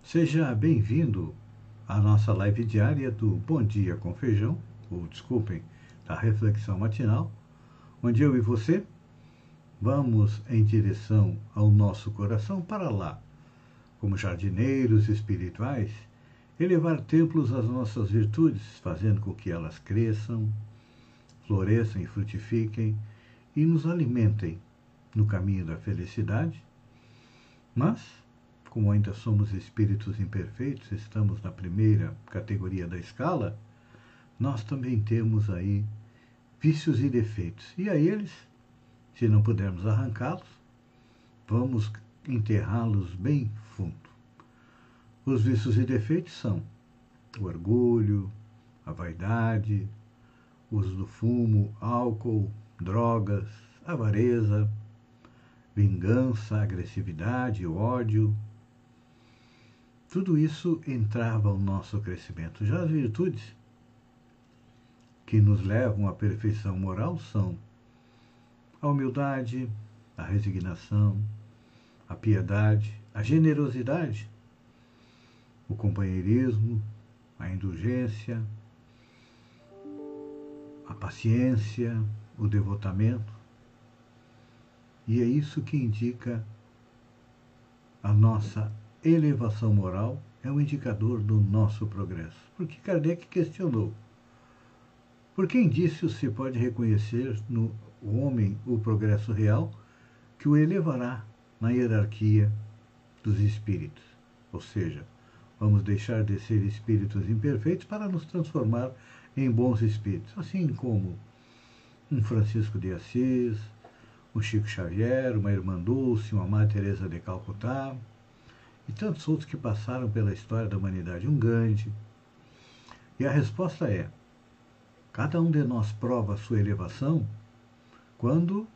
Seja bem-vindo à nossa live diária do Bom Dia com Feijão, da Reflexão Matinal, onde eu e você vamos em direção ao nosso coração para lá, como jardineiros espirituais, elevar templos às nossas virtudes, fazendo com que elas cresçam, floresçam e frutifiquem e nos alimentem no caminho da felicidade. Mas, como ainda somos espíritos imperfeitos, estamos na primeira categoria da escala, nós também temos aí vícios e defeitos. E a eles, se não pudermos arrancá-los, vamos enterrá-los bem fundo. Os vícios e defeitos são o orgulho, a vaidade, uso do fumo, álcool, drogas, avareza, vingança, agressividade, ódio. Tudo isso entrava ao nosso crescimento. Já as virtudes que nos levam à perfeição moral são a humildade, a resignação, a piedade, a generosidade, o companheirismo, a indulgência, a paciência, o devotamento. E é isso que indica a nossa elevação moral, é um indicador do nosso progresso. Porque Kardec questionou: por que indício se pode reconhecer no homem o progresso real que o elevará na hierarquia dos espíritos? Ou seja, vamos deixar de ser espíritos imperfeitos para nos transformar em bons espíritos, assim como um Francisco de Assis, um Chico Xavier, uma irmã Dulce, uma Mãe Teresa de Calcutá e tantos outros que passaram pela história da humanidade, um grande. E a resposta é: cada um de nós prova a sua elevação quando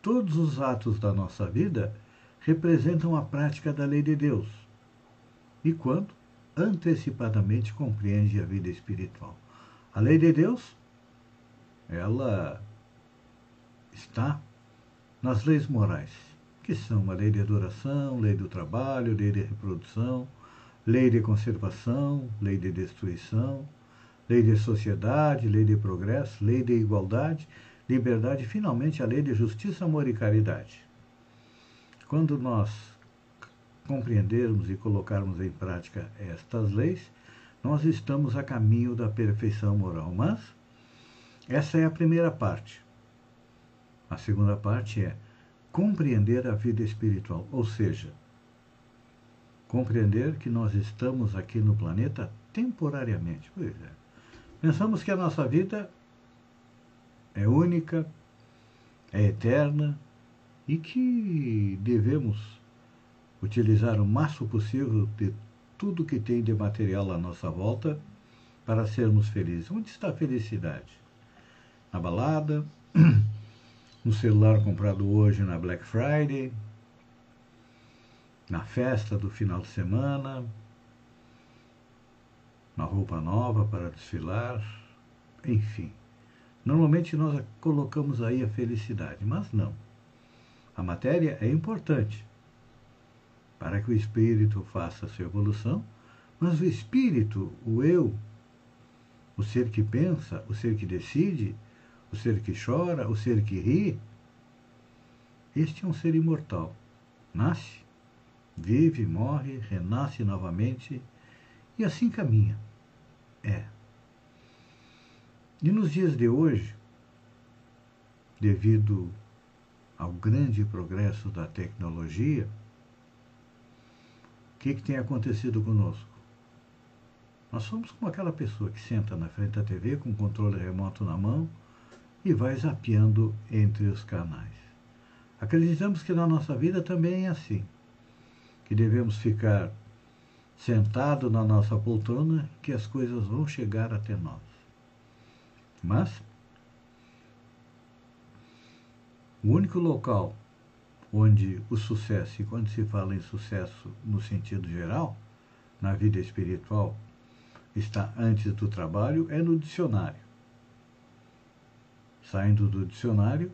todos os atos da nossa vida representam a prática da lei de Deus e quando antecipadamente compreende a vida espiritual. A lei de Deus, ela está nas leis morais, que são a lei de adoração, lei do trabalho, lei de reprodução, lei de conservação, lei de destruição, lei de sociedade, lei de progresso, lei de igualdade, liberdade e, finalmente, a lei de justiça, amor e caridade. Quando nós compreendermos e colocarmos em prática estas leis, nós estamos a caminho da perfeição moral. Mas essa é a primeira parte. A segunda parte é compreender a vida espiritual, ou seja, compreender que nós estamos aqui no planeta temporariamente. Pois é. Pensamos que a nossa vida é única, é eterna e que devemos utilizar o máximo possível de tudo que tem de material à nossa volta para sermos felizes. Onde está a felicidade? Na balada, no celular comprado hoje na Black Friday, na festa do final de semana, na roupa nova para desfilar, enfim. Normalmente nós colocamos aí a felicidade, mas não. A matéria é importante para que o espírito faça a sua evolução, mas o espírito, o eu, o ser que pensa, o ser que decide, o ser que chora, o ser que ri, este é um ser imortal. Nasce, vive, morre, renasce novamente e assim caminha. É. E nos dias de hoje, devido ao grande progresso da tecnologia, o que tem acontecido conosco? Nós somos como aquela pessoa que senta na frente da TV com o controle remoto na mão e vai zapeando entre os canais. Acreditamos que na nossa vida também é assim, que devemos ficar sentado na nossa poltrona, que as coisas vão chegar até nós. Mas o único local onde o sucesso, e quando se fala em sucesso no sentido geral, na vida espiritual, está antes do trabalho, é no dicionário. Saindo do dicionário,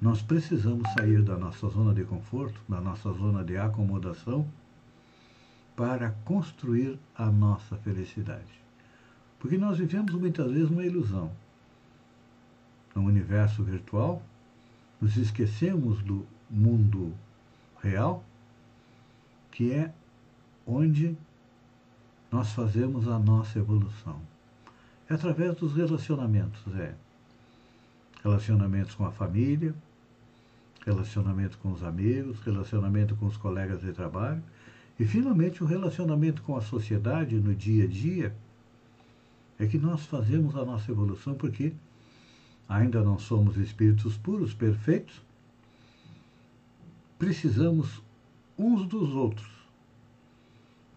nós precisamos sair da nossa zona de conforto, da nossa zona de acomodação, para construir a nossa felicidade. Porque nós vivemos muitas vezes uma ilusão. No universo virtual, nos esquecemos do mundo real, que é onde nós fazemos a nossa evolução. É através dos relacionamentos, relacionamentos com a família, relacionamento com os amigos, relacionamento com os colegas de trabalho e, finalmente, o relacionamento com a sociedade no dia a dia, é que nós fazemos a nossa evolução, porque ainda não somos espíritos puros, perfeitos. Precisamos uns dos outros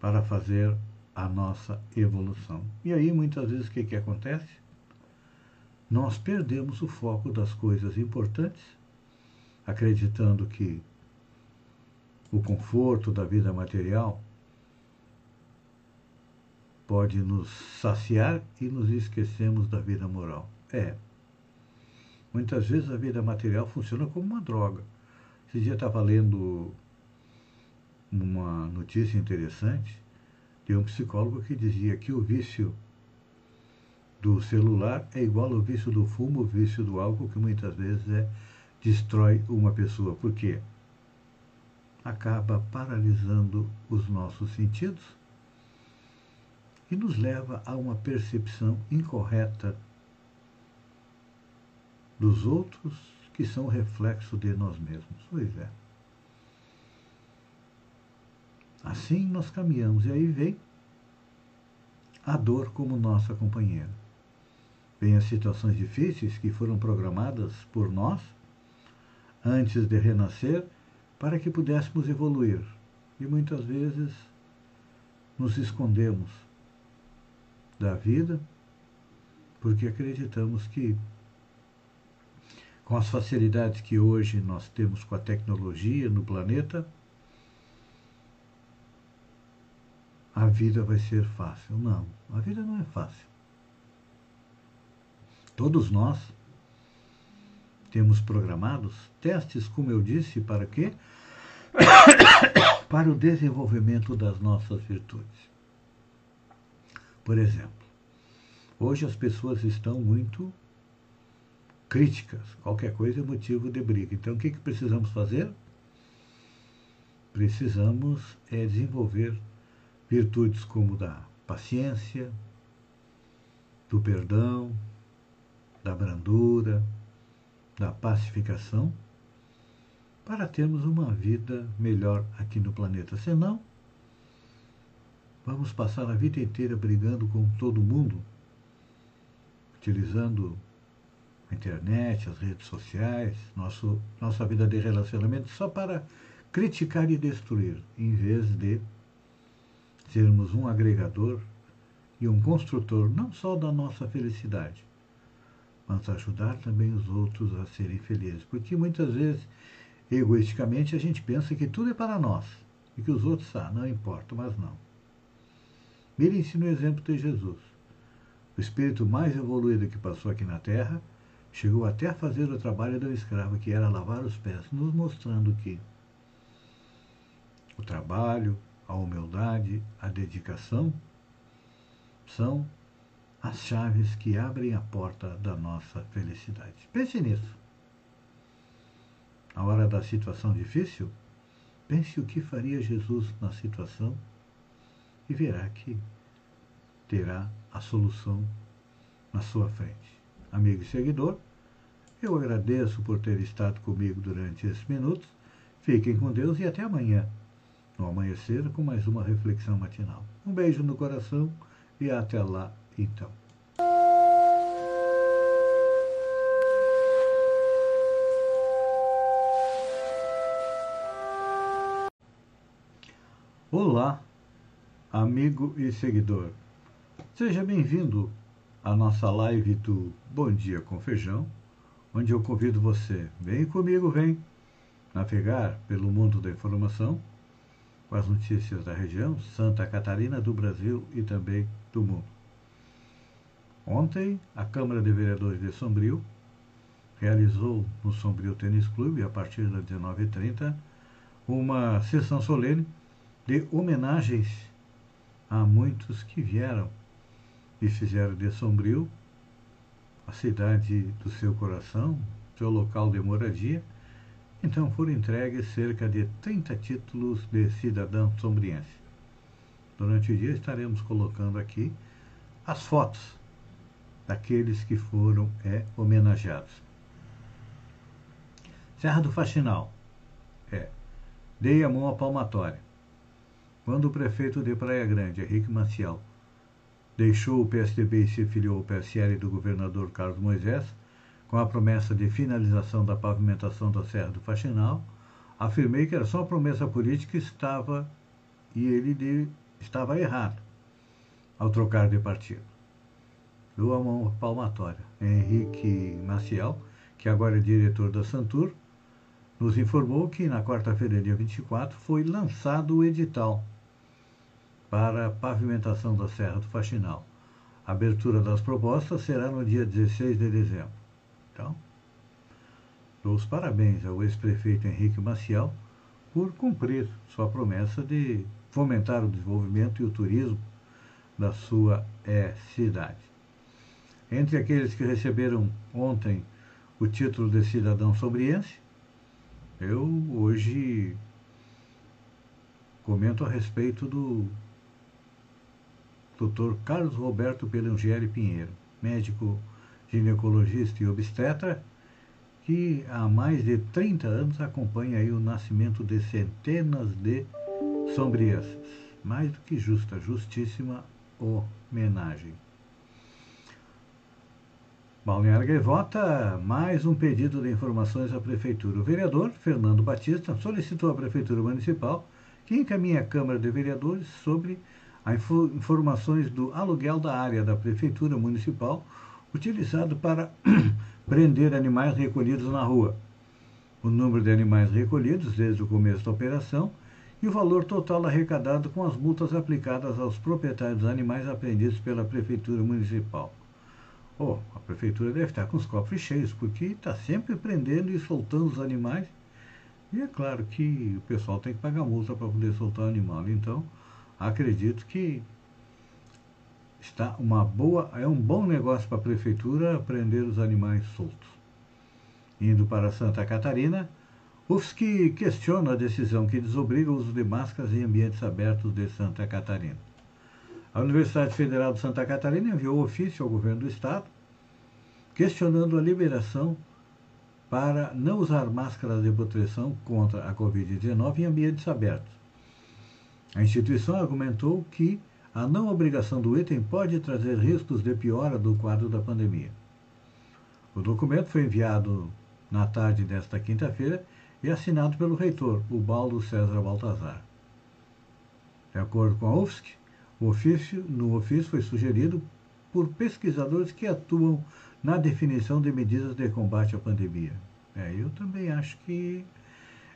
para fazer a nossa evolução. E aí, muitas vezes, o que acontece? Nós perdemos o foco das coisas importantes, acreditando que o conforto da vida material pode nos saciar e nos esquecemos da vida moral. Muitas vezes a vida material funciona como uma droga. Esse dia estava lendo uma notícia interessante de um psicólogo que dizia que o vício do celular é igual ao vício do fumo, o vício do álcool, que muitas vezes destrói uma pessoa. Por quê? Acaba paralisando os nossos sentidos e nos leva a uma percepção incorreta dos outros, que são reflexo de nós mesmos. Pois é. Assim nós caminhamos. E aí vem a dor como nossa companheira. Vem as situações difíceis que foram programadas por nós antes de renascer, para que pudéssemos evoluir. E muitas vezes nos escondemos da vida porque acreditamos que, com as facilidades que hoje nós temos com a tecnologia no planeta, a vida vai ser fácil. Não, a vida não é fácil. Todos nós temos programados testes, como eu disse, para quê? Para o desenvolvimento das nossas virtudes. Por exemplo, hoje as pessoas estão muito críticas. Qualquer coisa é motivo de briga. Então, o que precisamos fazer? Precisamos desenvolver virtudes como da paciência, do perdão, da brandura, da pacificação, para termos uma vida melhor aqui no planeta. Senão, vamos passar a vida inteira brigando com todo mundo, utilizando a internet, as redes sociais, nossa vida de relacionamento, só para criticar e destruir, em vez de sermos um agregador e um construtor, não só da nossa felicidade, mas ajudar também os outros a serem felizes. Porque muitas vezes, egoisticamente, a gente pensa que tudo é para nós e que os outros, não importa, mas não. Mirem-se no exemplo de Jesus. O espírito mais evoluído que passou aqui na Terra chegou até a fazer o trabalho do escravo, que era lavar os pés, nos mostrando que o trabalho, a humildade, a dedicação são as chaves que abrem a porta da nossa felicidade. Pense nisso. Na hora da situação difícil, pense o que faria Jesus na situação e verá que terá a solução na sua frente. Amigo e seguidor, eu agradeço por ter estado comigo durante esses minutos. Fiquem com Deus e até amanhã, no amanhecer, com mais uma reflexão matinal. Um beijo no coração e até lá. Então. Olá, amigo e seguidor. Seja bem-vindo à nossa live do Bom Dia com Feijão, onde eu convido você, vem comigo, vem navegar pelo mundo da informação, com as notícias da região, Santa Catarina, do Brasil e também do mundo. Ontem, a Câmara de Vereadores de Sombrio realizou no Sombrio Tênis Clube, a partir das 19h30, uma sessão solene de homenagens a muitos que vieram e fizeram de Sombrio a cidade do seu coração, seu local de moradia. Então foram entregues cerca de 30 títulos de cidadão sombriense. Durante o dia estaremos colocando aqui as fotos daqueles que foram homenageados. Serra do Faxinal. Dei a mão à palmatória. Quando o prefeito de Praia Grande, Henrique Maciel, deixou o PSDB e se filiou ao PSL do governador Carlos Moisés, com a promessa de finalização da pavimentação da Serra do Faxinal, afirmei que era só promessa política e ele estava errado ao trocar de partido. Dou a mão à palmatória. Henrique Maciel, que agora é diretor da Santur, nos informou que na quarta-feira, dia 24, foi lançado o edital para a pavimentação da Serra do Faxinal. A abertura das propostas será no dia 16 de dezembro. Então, dou os parabéns ao ex-prefeito Henrique Maciel por cumprir sua promessa de fomentar o desenvolvimento e o turismo da sua cidade. Entre aqueles que receberam ontem o título de cidadão sombriense, eu hoje comento a respeito do Dr. Carlos Roberto Pelangieri Pinheiro, médico ginecologista e obstetra, que há mais de 30 anos acompanha aí o nascimento de centenas de sombrienses. Mais do que justa, justíssima homenagem. Balneário Gaivota, mais um pedido de informações à Prefeitura. O vereador Fernando Batista solicitou à Prefeitura Municipal que encaminhe à Câmara de Vereadores sobre as informações do aluguel da área da Prefeitura Municipal utilizado para prender animais recolhidos na rua, o número de animais recolhidos desde o começo da operação e o valor total arrecadado com as multas aplicadas aos proprietários dos animais apreendidos pela Prefeitura Municipal. A prefeitura deve estar com os cofres cheios, porque está sempre prendendo e soltando os animais. E é claro que o pessoal tem que pagar multa para poder soltar o animal. Então, acredito que está um bom negócio para a prefeitura prender os animais soltos. Indo para Santa Catarina, UFSC questiona a decisão que desobriga o uso de máscaras em ambientes abertos de Santa Catarina. A Universidade Federal de Santa Catarina enviou ofício ao governo do estado questionando a liberação para não usar máscaras de proteção contra a Covid-19 em ambientes abertos. A instituição argumentou que a não obrigação do item pode trazer riscos de piora do quadro da pandemia. O documento foi enviado na tarde desta quinta-feira e assinado pelo reitor, Ubaldo César Baltazar. De acordo com a UFSC, no ofício foi sugerido por pesquisadores que atuam na definição de medidas de combate à pandemia. Eu também acho que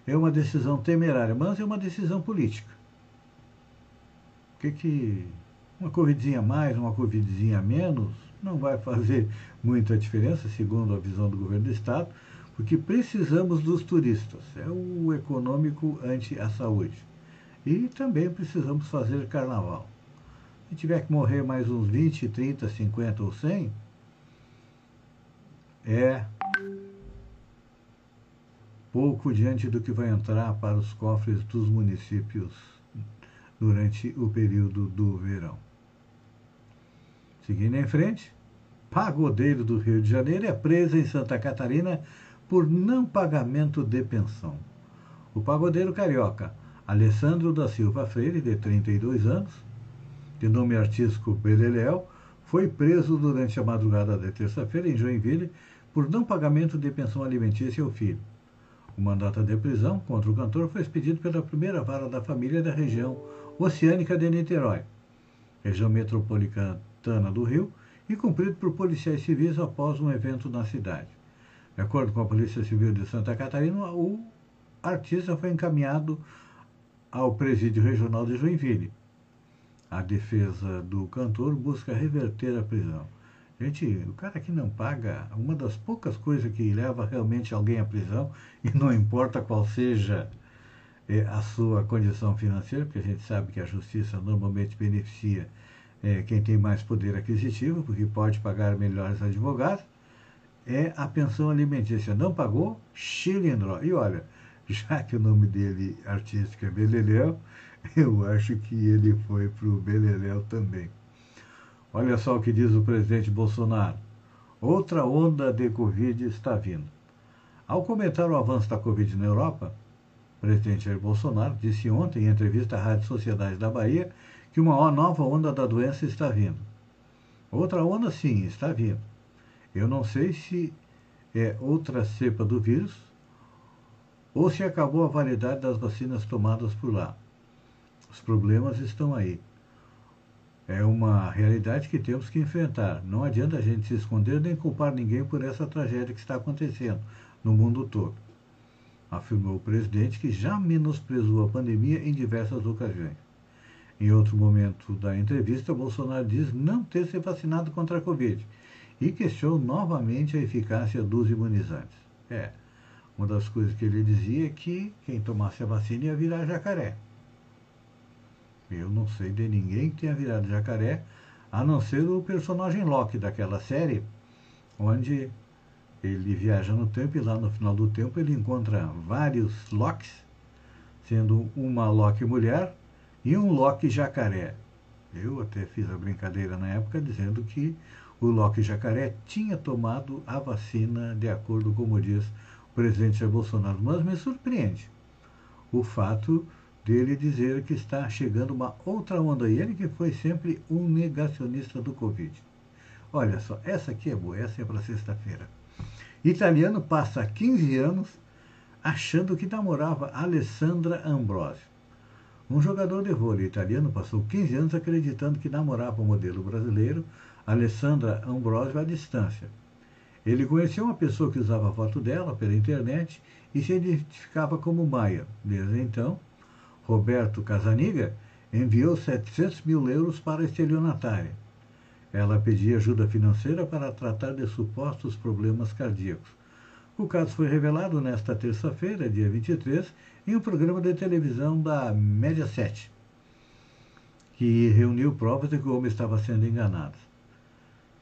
é uma decisão temerária, mas é uma decisão política. Uma covidinha a mais, uma covidinha a menos, não vai fazer muita diferença, segundo a visão do governo do estado, porque precisamos dos turistas. É o econômico ante a saúde. E também precisamos fazer carnaval. Se tiver que morrer mais uns 20, 30, 50 ou 100, é pouco diante do que vai entrar para os cofres dos municípios durante o período do verão. Seguindo em frente, pagodeiro do Rio de Janeiro é preso em Santa Catarina por não pagamento de pensão. O pagodeiro carioca Alessandro da Silva Freire, de 32 anos, de nome artístico Beleléu, foi preso durante a madrugada de terça-feira em Joinville por não pagamento de pensão alimentícia ao filho. O mandato de prisão contra o cantor foi expedido pela primeira vara da família da região oceânica de Niterói, região metropolitana do Rio, e cumprido por policiais civis após um evento na cidade. De acordo com a Polícia Civil de Santa Catarina, o artista foi encaminhado ao presídio regional de Joinville. A defesa do cantor busca reverter a prisão. Gente, o cara que não paga, uma das poucas coisas que leva realmente alguém à prisão, e não importa qual seja a sua condição financeira, porque a gente sabe que a justiça normalmente beneficia quem tem mais poder aquisitivo, porque pode pagar melhores advogados, é a pensão alimentícia. Não pagou, xilindró. E olha, já que o nome dele artístico é Beleléu, eu acho que ele foi para o Beleléu também. Olha só o que diz o presidente Bolsonaro. Outra onda de Covid está vindo. Ao comentar o avanço da Covid na Europa, o presidente Jair Bolsonaro disse ontem, em entrevista à Rádio Sociedade da Bahia, que uma nova onda da doença está vindo. Outra onda, sim, está vindo. Eu não sei se é outra cepa do vírus ou se acabou a validade das vacinas tomadas por lá. Os problemas estão aí. É uma realidade que temos que enfrentar. Não adianta a gente se esconder nem culpar ninguém por essa tragédia que está acontecendo no mundo todo. Afirmou o presidente, que já menosprezou a pandemia em diversas ocasiões. Em outro momento da entrevista, Bolsonaro diz não ter se vacinado contra a Covid e questionou novamente a eficácia dos imunizantes. Uma das coisas que ele dizia é que quem tomasse a vacina ia virar jacaré. Eu não sei de ninguém que tenha virado jacaré, a não ser o personagem Loki daquela série, onde ele viaja no tempo e lá no final do tempo ele encontra vários Lokis, sendo uma Loki mulher e um Loki jacaré. Eu até fiz a brincadeira na época dizendo que o Loki jacaré tinha tomado a vacina, de acordo com como diz o presidente Jair Bolsonaro. Mas me surpreende o fato dele dizer que está chegando uma outra onda, e ele que foi sempre um negacionista do Covid. Olha só, essa aqui é boa, essa é para sexta-feira. Italiano passa 15 anos achando que namorava Alessandra Ambrosio. Um jogador de vôlei italiano passou 15 anos acreditando que namorava o modelo brasileiro Alessandra Ambrosio à distância. Ele conheceu uma pessoa que usava a foto dela pela internet e se identificava como Maia. Desde então, Roberto Casaniga enviou 700 mil euros para a estelionatária. Ela pedia ajuda financeira para tratar de supostos problemas cardíacos. O caso foi revelado nesta terça-feira, dia 23, em um programa de televisão da Mega 7, que reuniu provas de que o homem estava sendo enganado.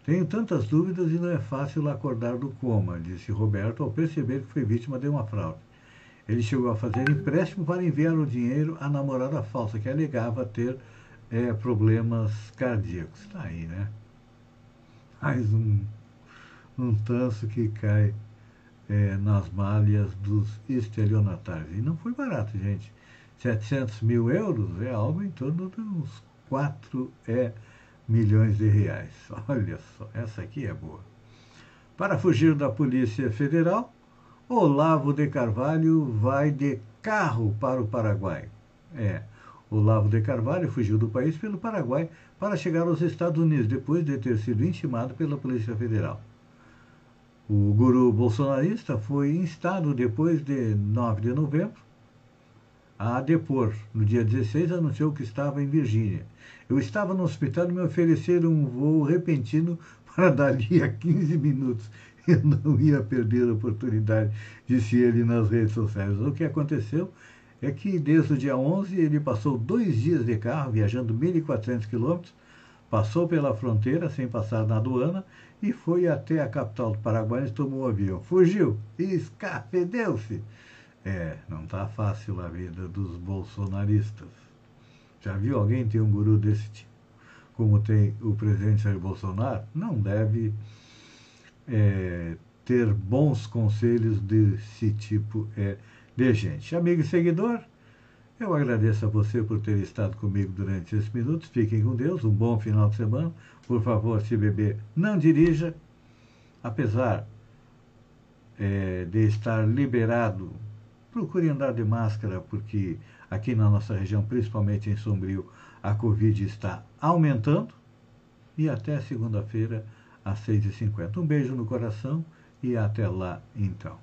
Tenho tantas dúvidas e não é fácil acordar do coma, disse Roberto ao perceber que foi vítima de uma fraude. Ele chegou a fazer empréstimo para enviar o dinheiro à namorada falsa, que alegava ter problemas cardíacos. Tá aí, né? Mais um tanso que cai nas malhas dos estelionatários. E não foi barato, gente. 700 mil euros é algo em torno de uns 4 milhões de reais. Olha só, essa aqui é boa. Para fugir da Polícia Federal, Olavo de Carvalho vai de carro para o Paraguai. Olavo de Carvalho fugiu do país pelo Paraguai para chegar aos Estados Unidos, depois de ter sido intimado pela Polícia Federal. O guru bolsonarista foi instado, depois de 9 de novembro, a depor. No dia 16, anunciou que estava em Virgínia. Eu estava no hospital e me ofereceram um voo repentino para dali a 15 minutos. Eu não ia perder a oportunidade, disse ele nas redes sociais. O que aconteceu é que, desde o dia 11, ele passou 2 dias de carro, viajando 1.400 quilômetros, passou pela fronteira sem passar na aduana e foi até a capital do Paraguai e tomou um avião. Fugiu e escapedeu-se. Não está fácil a vida dos bolsonaristas. Já viu alguém ter um guru desse tipo, como tem o presidente Jair Bolsonaro? Não deve ter bons conselhos desse tipo de gente. Amigo e seguidor, eu agradeço a você por ter estado comigo durante esses minutos. Fiquem com Deus, um bom final de semana. Por favor, se beber, não dirija. Apesar de estar liberado procurem andar de máscara, porque aqui na nossa região, principalmente em Sombrio, a Covid está aumentando. E até segunda-feira, às 6h50. Um beijo no coração e até lá, então.